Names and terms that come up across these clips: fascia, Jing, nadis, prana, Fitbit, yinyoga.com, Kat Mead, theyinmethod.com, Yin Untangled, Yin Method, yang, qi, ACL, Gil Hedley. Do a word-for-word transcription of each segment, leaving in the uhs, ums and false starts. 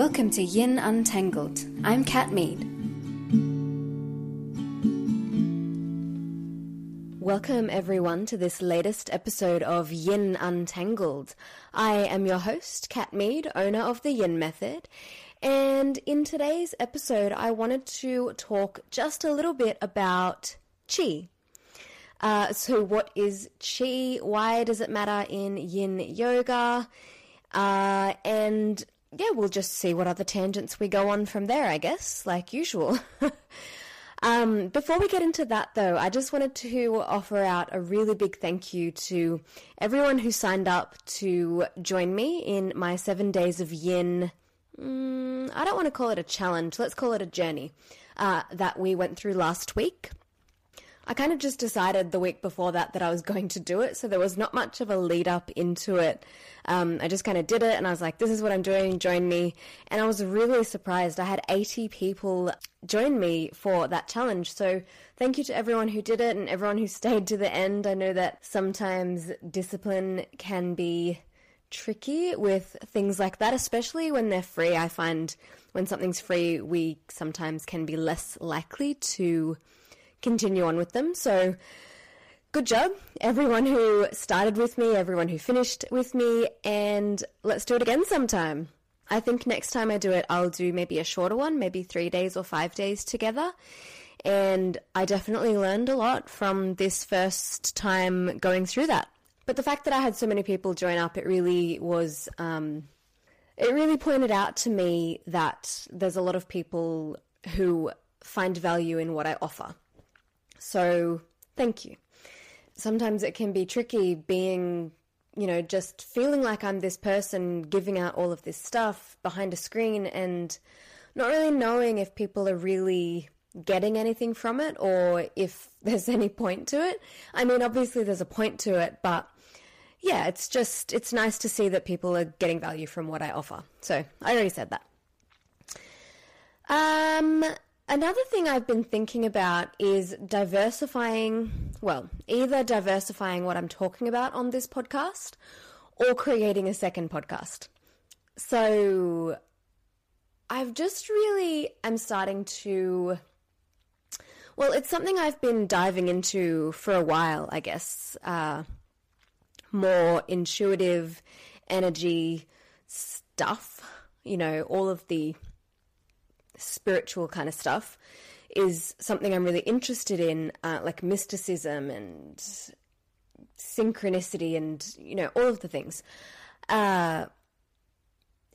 Welcome to Yin Untangled. I'm Kat Mead. Welcome everyone to this latest episode of Yin Untangled. I am your host, Kat Mead, owner of the Yin Method. And in today's episode, I wanted to talk just a little bit about qi. Uh, so what is qi? Why does it matter in yin yoga? Uh, and yeah, we'll just see what other tangents we go on from there, I guess, like usual. um, before we get into that, though, I just wanted to offer out a really big thank you to everyone who signed up to join me in my seven days of yin. Mm, I don't want to call it a challenge. Let's call it a journey uh, that we went through last week. I kind of just decided the week before that that I was going to do it, so there was not much of a lead up into it. Um, I just kind of did it, and I was like, this is what I'm doing, join me. And I was really surprised. I had eighty people join me for that challenge, so thank you to everyone who did it and everyone who stayed to the end. I know that sometimes discipline can be tricky with things like that, especially when they're free. I find when something's free, we sometimes can be less likely to continue on with them. So good job, everyone who started with me, everyone who finished with me, and let's do it again sometime. I think next time I do it, I'll do maybe a shorter one, maybe three days or five days together. And I definitely learned a lot from this first time going through that. But the fact that I had so many people join up, it really was, um, it really pointed out to me that there's a lot of people who find value in what I offer. So thank you. Sometimes it can be tricky being, you know, just feeling like I'm this person giving out all of this stuff behind a screen and not really knowing if people are really getting anything from it or if there's any point to it. I mean, obviously there's a point to it, but yeah, it's just, it's nice to see that people are getting value from what I offer. So I already said that. Um... Another thing I've been thinking about is diversifying, well, either diversifying what I'm talking about on this podcast or creating a second podcast. So I've just really, I'm starting to, well, it's something I've been diving into for a while, I guess, uh, more intuitive energy stuff, you know, all of the spiritual kind of stuff is something I'm really interested in, uh, like mysticism and synchronicity and, you know, all of the things. Uh,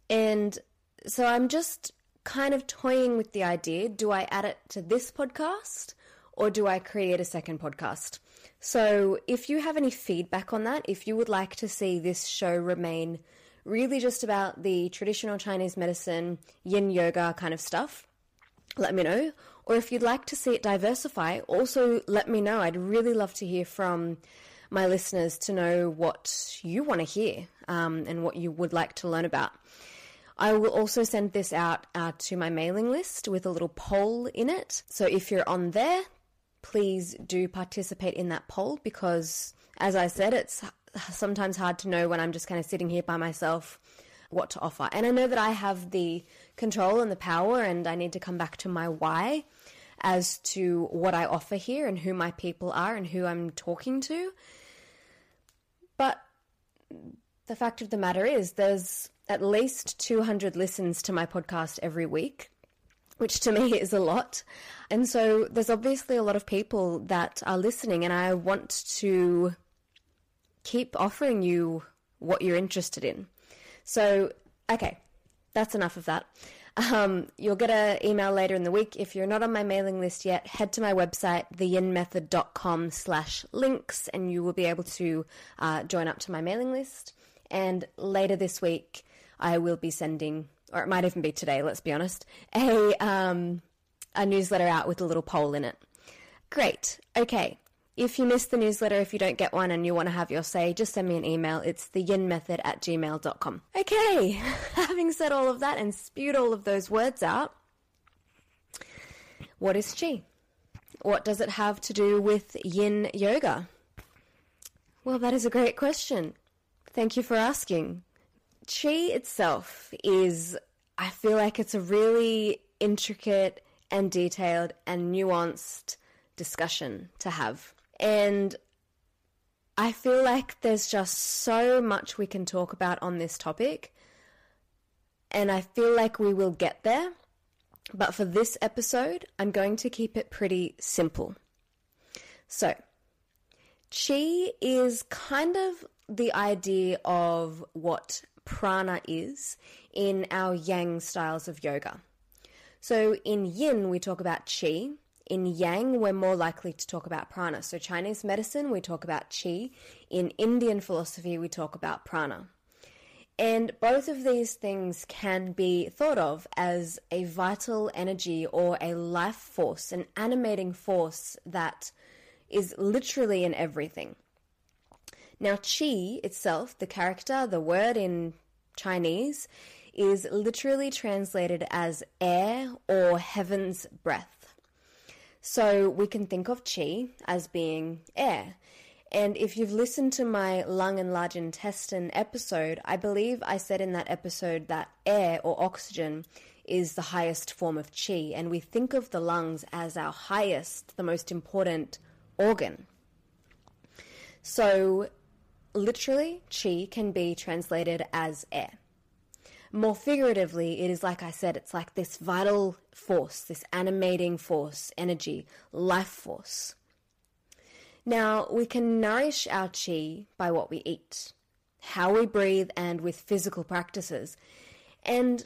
and so I'm just kind of toying with the idea, do I add it to this podcast or do I create a second podcast? So if you have any feedback on that, if you would like to see this show remain really just about the traditional Chinese medicine, yin yoga kind of stuff, let me know. Or if you'd like to see it diversify, also let me know. I'd really love to hear from my listeners to know what you want to hear um, and what you would like to learn about. I will also send this out uh, to my mailing list with a little poll in it. So if you're on there, please do participate in that poll because, as I said, it's sometimes hard to know when I'm just kind of sitting here by myself what to offer. And I know that I have the control and the power and I need to come back to my why as to what I offer here and who my people are and who I'm talking to. But the fact of the matter is there's at least two hundred listens to my podcast every week, which to me is a lot. And so there's obviously a lot of people that are listening and I want to keep offering you what you're interested in. So, okay, that's enough of that. Um, you'll get an email later in the week. If you're not on my mailing list yet, head to my website, theyinmethod.com slash links, and you will be able to uh, join up to my mailing list. And later this week, I will be sending, or it might even be today, let's be honest, a, um, a newsletter out with a little poll in it. Great. Okay. If you miss the newsletter, if you don't get one and you want to have your say, just send me an email. It's theyinmethod at gmail dot com. Okay, having said all of that and spewed all of those words out, what is qi? What does it have to do with yin yoga? Well, that is a great question. Thank you for asking. Qi itself is I feel like it's a really intricate and detailed and nuanced discussion to have. And I feel like there's just so much we can talk about on this topic, and I feel like we will get there. But for this episode, I'm going to keep it pretty simple. So, chi is kind of the idea of what prana is in our yang styles of yoga. So in yin, we talk about chi. In yang, we're more likely to talk about prana. So Chinese medicine, we talk about qi. In Indian philosophy, we talk about prana. And both of these things can be thought of as a vital energy or a life force, an animating force that is literally in everything. Now, qi itself, the character, the word in Chinese, is literally translated as air or heaven's breath. So we can think of qi as being air. And if you've listened to my lung and large intestine episode, I believe I said in that episode that air or oxygen is the highest form of qi, and we think of the lungs as our highest, the most important organ. So literally, qi can be translated as air. More figuratively, it is like I said, it's like this vital force, this animating force, energy, life force. Now, we can nourish our qi by what we eat, how we breathe, and with physical practices. And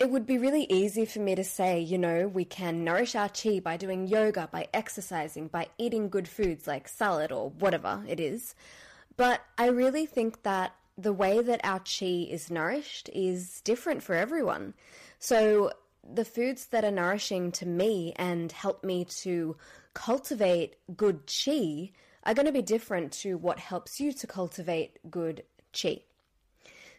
it would be really easy for me to say, you know, we can nourish our qi by doing yoga, by exercising, by eating good foods like salad or whatever it is. But I really think that the way that our qi is nourished is different for everyone. So the foods that are nourishing to me and help me to cultivate good qi are going to be different to what helps you to cultivate good qi.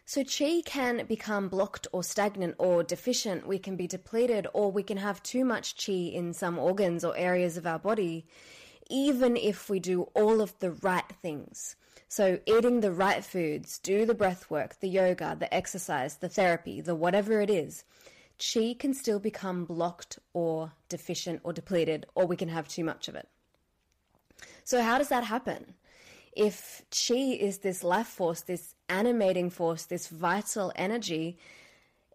So qi can become blocked or stagnant or deficient. We can be depleted, or we can have too much qi in some organs or areas of our body, even if we do all of the right things. So eating the right foods, do the breath work, the yoga, the exercise, the therapy, the whatever it is, qi can still become blocked or deficient or depleted, or we can have too much of it. So how does that happen? If qi is this life force, this animating force, this vital energy,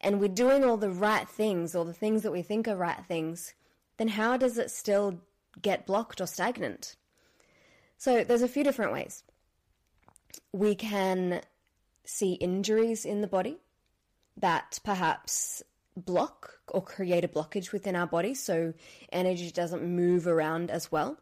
and we're doing all the right things, all the things that we think are right things, then how does it still get blocked or stagnant? So there's a few different ways. We can see injuries in the body that perhaps block or create a blockage within our body, so energy doesn't move around as well.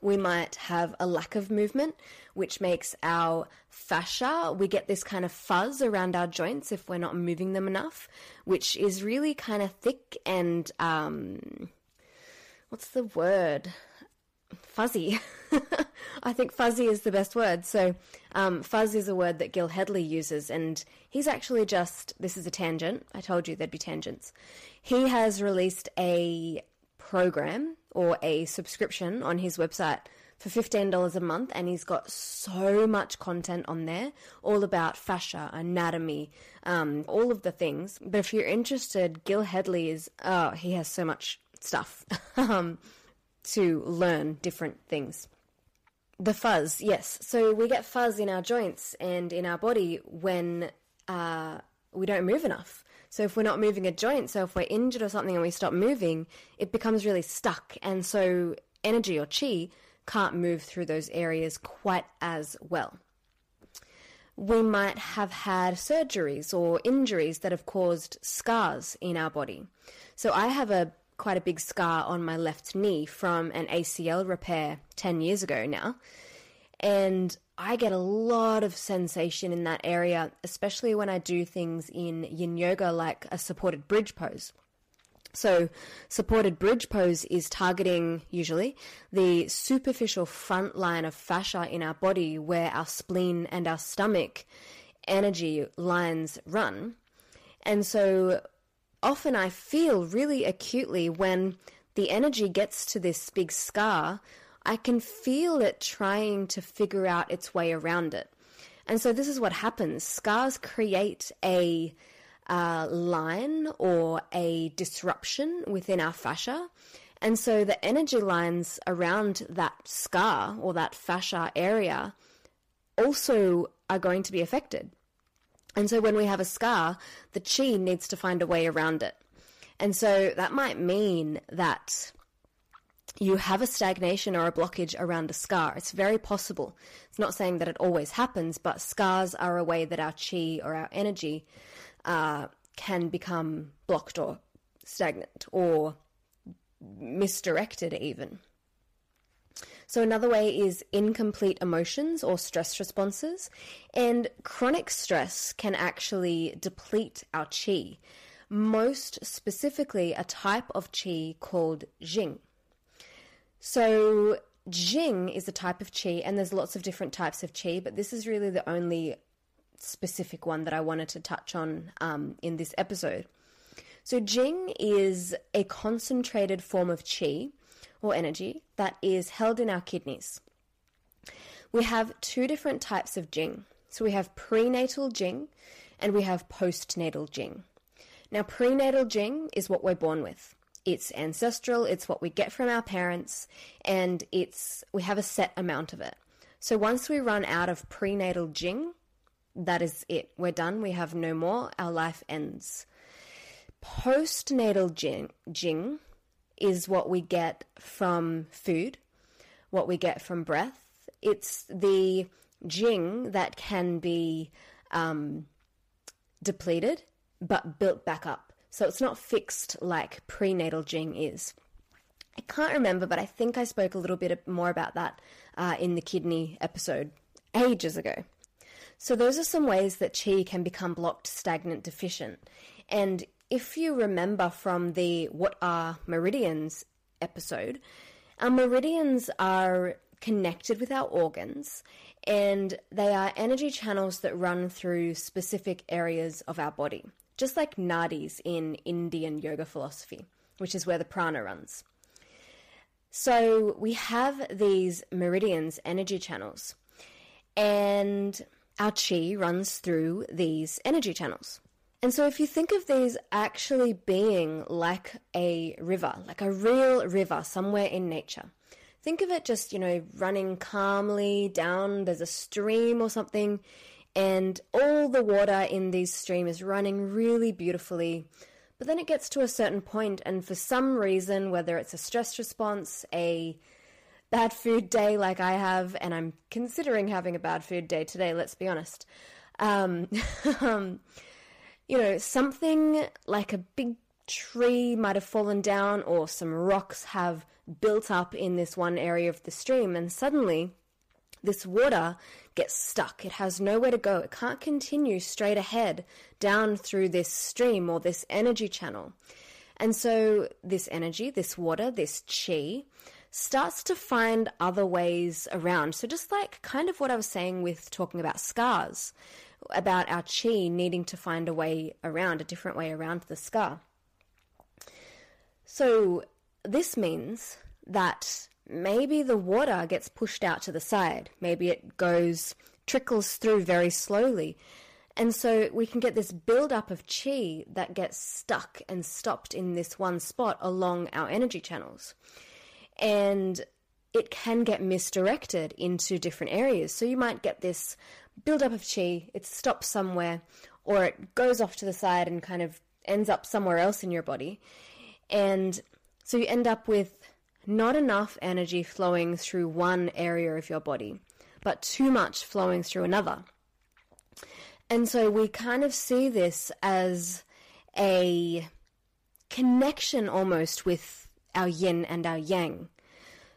We might have a lack of movement, which makes our fascia, we get this kind of fuzz around our joints if we're not moving them enough, which is really kind of thick and, um, what's the word? Fuzzy. I think fuzzy is the best word. So um, fuzz is a word that Gil Hedley uses, and he's actually just, this is a tangent. I told you there'd be tangents. He has released a program or a subscription on his website for fifteen dollars a month, and he's got so much content on there, all about fascia, anatomy, um, all of the things. But if you're interested, Gil Hedley is, oh, he has so much stuff um, to learn different things. The fuzz, yes. So we get fuzz in our joints and in our body when uh, we don't move enough. So if we're not moving a joint, so if we're injured or something and we stop moving, it becomes really stuck. And so energy or qi can't move through those areas quite as well. We might have had surgeries or injuries that have caused scars in our body. So I have a quite a big scar on my left knee from an A C L repair ten years ago now. And I get a lot of sensation in that area, especially when I do things in yin yoga, like a supported bridge pose. So supported bridge pose is targeting usually the superficial front line of fascia in our body where our spleen and our stomach energy lines run. And so often I feel really acutely when the energy gets to this big scar, I can feel it trying to figure out its way around it. And so this is what happens. Scars create a uh, line or a disruption within our fascia. And so the energy lines around that scar or that fascia area also are going to be affected. And so when we have a scar, the chi needs to find a way around it. And so that might mean that you have a stagnation or a blockage around a scar. It's very possible. It's not saying that it always happens, but scars are a way that our chi or our energy uh, can become blocked or stagnant or misdirected even. So another way is incomplete emotions or stress responses. And chronic stress can actually deplete our chi. Most specifically, a type of chi called Jing. So Jing is a type of chi, and there's lots of different types of chi, but this is really the only specific one that I wanted to touch on um, in this episode. So Jing is a concentrated form of chi or energy that is held in our kidneys. We have two different types of Jing. So we have prenatal Jing and we have postnatal Jing. Now, prenatal Jing is what we're born with. It's ancestral, it's what we get from our parents, and it's we have a set amount of it. So once we run out of prenatal Jing, that is it. We're done, we have no more, our life ends. Postnatal Jing, Jing is what we get from food, what we get from breath. It's the Jing that can be um, depleted but built back up. So it's not fixed like prenatal Jing is. I can't remember, but I think I spoke a little bit more about that uh, in the kidney episode ages ago. So those are some ways that chi can become blocked, stagnant, deficient. And if you remember from the What Are Meridians episode, our meridians are connected with our organs, and they are energy channels that run through specific areas of our body, just like nadis in Indian yoga philosophy, which is where the prana runs. So we have these meridians, energy channels, and our chi runs through these energy channels. And so if you think of these actually being like a river, like a real river somewhere in nature, think of it just, you know, running calmly down, there's a stream or something, and all the water in this stream is running really beautifully. But then it gets to a certain point, and for some reason, whether it's a stress response, a bad food day like I have, and I'm considering having a bad food day today, let's be honest. Um, you know, something like a big tree might have fallen down, or some rocks have built up in this one area of the stream, and suddenly this water gets stuck. It has nowhere to go. It can't continue straight ahead down through this stream or this energy channel. And so this energy, this water, this chi starts to find other ways around. So just like kind of what I was saying with talking about scars, about our chi needing to find a way around, a different way around the scar. So this means that maybe the water gets pushed out to the side. Maybe it goes, trickles through very slowly. And so we can get this buildup of chi that gets stuck and stopped in this one spot along our energy channels. And it can get misdirected into different areas. So you might get this buildup of chi, it stops somewhere, or it goes off to the side and kind of ends up somewhere else in your body. And so you end up with not enough energy flowing through one area of your body, but too much flowing through another. And so we kind of see this as a connection almost with our yin and our yang.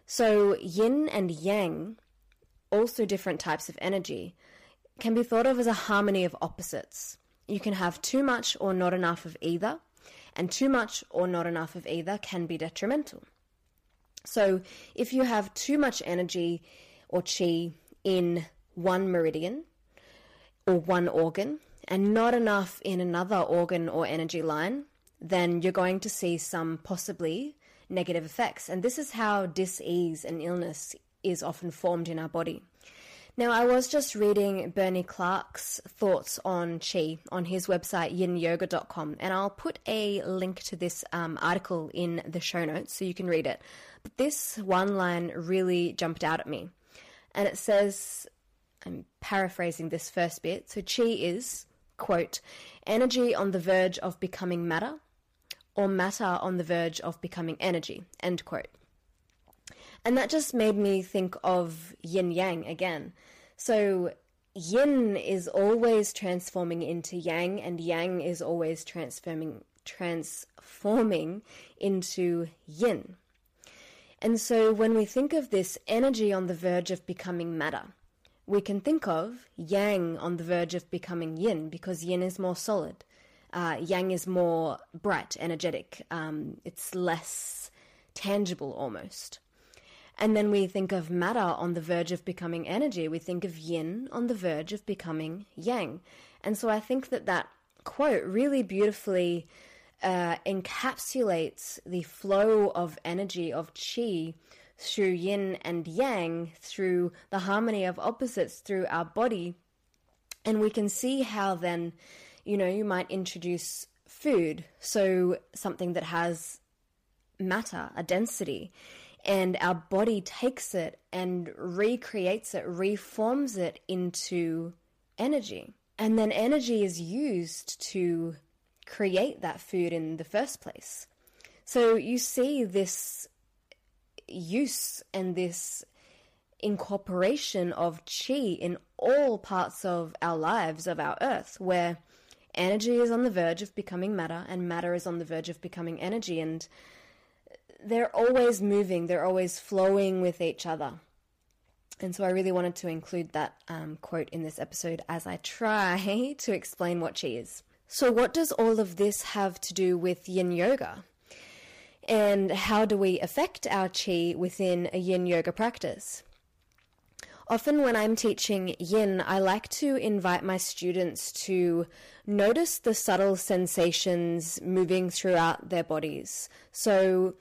So yin and yang, also different types of energy, can be thought of as a harmony of opposites. You can have too much or not enough of either, and too much or not enough of either can be detrimental. So if you have too much energy or chi in one meridian or one organ and not enough in another organ or energy line, then you're going to see some possibly negative effects. And this is how dis-ease and illness is often formed in our body. Now, I was just reading Bernie Clark's thoughts on Qi on his website, yin yoga dot com, and I'll put a link to this um, article in the show notes so you can read it. But this one line really jumped out at me, and it says, I'm paraphrasing this first bit, so Qi is, quote, energy on the verge of becoming matter, or matter on the verge of becoming energy, end quote. And that just made me think of yin yang again. So yin is always transforming into yang, and yang is always transforming transforming into yin. And so when we think of this energy on the verge of becoming matter, we can think of yang on the verge of becoming yin, because yin is more solid. Uh, yang is more bright, energetic. Um, it's less tangible almost. And then we think of matter on the verge of becoming energy. We think of yin on the verge of becoming yang. And so I think that that quote really beautifully uh, encapsulates the flow of energy of qi through yin and yang, through the harmony of opposites, through our body. And we can see how then, you know, you might introduce food, so something that has matter, a density, and our body takes it and recreates it, reforms it into energy. And then energy is used to create that food in the first place. So you see this use and this incorporation of qi in all parts of our lives, of our earth, where energy is on the verge of becoming matter and matter is on the verge of becoming energy. And they're always moving, they're always flowing with each other. And so I really wanted to include that um, quote in this episode as I try to explain what qi is. So what does all of this have to do with yin yoga? And how do we affect our qi within a yin yoga practice? Often when I'm teaching yin, I like to invite my students to notice the subtle sensations moving throughout their bodies. So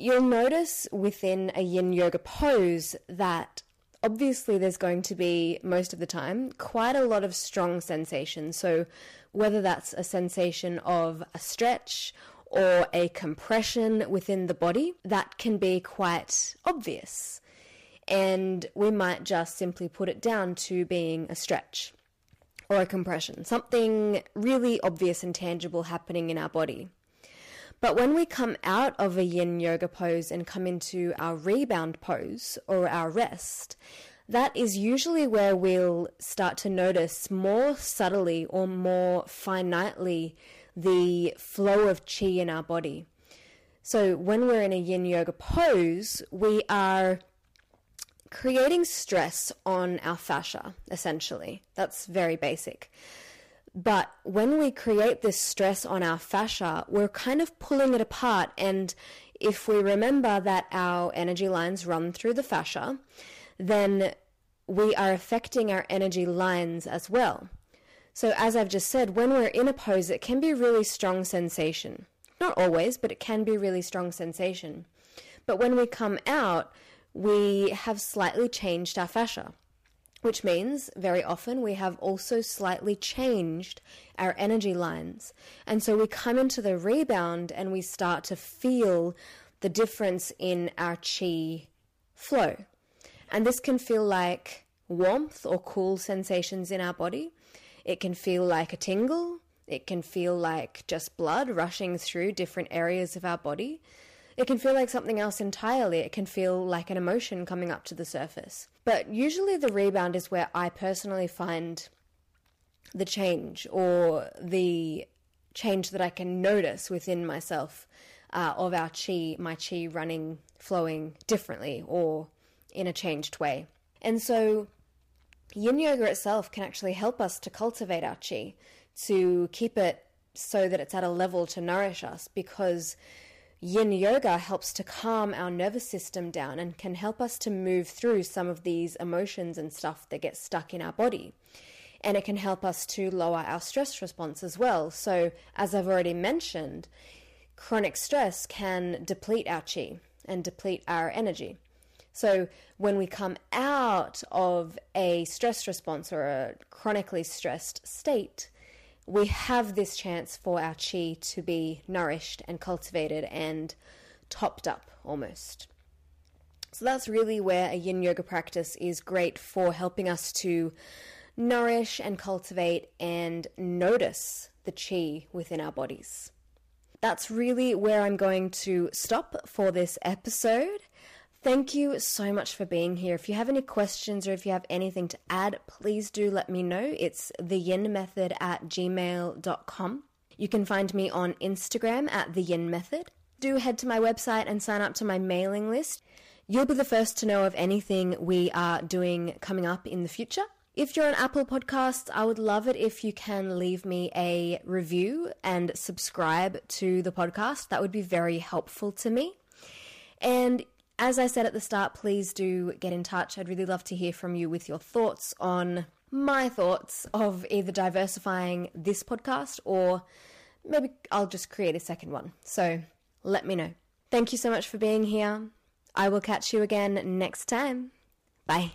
you'll notice within a yin yoga pose that obviously there's going to be, most of the time, quite a lot of strong sensation. So whether that's a sensation of a stretch or a compression within the body, that can be quite obvious. And we might just simply put it down to being a stretch or a compression, something really obvious and tangible happening in our body. But when we come out of a yin yoga pose and come into our rebound pose or our rest, that is usually where we'll start to notice more subtly or more finitely the flow of qi in our body. So when we're in a yin yoga pose, we are creating stress on our fascia, essentially. That's very basic. But when we create this stress on our fascia, we're kind of pulling it apart. And if we remember that our energy lines run through the fascia, then we are affecting our energy lines as well. So as I've just said, when we're in a pose, it can be really strong sensation. Not always, but it can be really strong sensation. But when we come out, we have slightly changed our fascia, which means very often we have also slightly changed our energy lines. And so we come into the rebound and we start to feel the difference in our qi flow. And this can feel like warmth or cool sensations in our body. It can feel like a tingle. It can feel like just blood rushing through different areas of our body. It can feel like something else entirely. It can feel like an emotion coming up to the surface. But usually the rebound is where I personally find the change, or the change that I can notice within myself uh, of our qi, my qi running, flowing differently or in a changed way. And so yin yoga itself can actually help us to cultivate our qi, to keep it so that it's at a level to nourish us, because yin yoga helps to calm our nervous system down and can help us to move through some of these emotions and stuff that gets stuck in our body. And it can help us to lower our stress response as well. So as I've already mentioned, chronic stress can deplete our qi and deplete our energy. So when we come out of a stress response or a chronically stressed state, we have this chance for our chi to be nourished and cultivated and topped up almost. So that's really where a yin yoga practice is great for helping us to nourish and cultivate and notice the chi within our bodies. That's really where I'm going to stop for this episode. Thank you so much for being here. If you have any questions or if you have anything to add, please do let me know. It's the yin method at gmail dot com. You can find me on Instagram at theyinmethod. Do head to my website and sign up to my mailing list. You'll be the first to know of anything we are doing coming up in the future. If you're on Apple Podcasts, I would love it if you can leave me a review and subscribe to the podcast. That would be very helpful to me. And as I said at the start, please do get in touch. I'd really love to hear from you with your thoughts on my thoughts of either diversifying this podcast or maybe I'll just create a second one. So let me know. Thank you so much for being here. I will catch you again next time. Bye.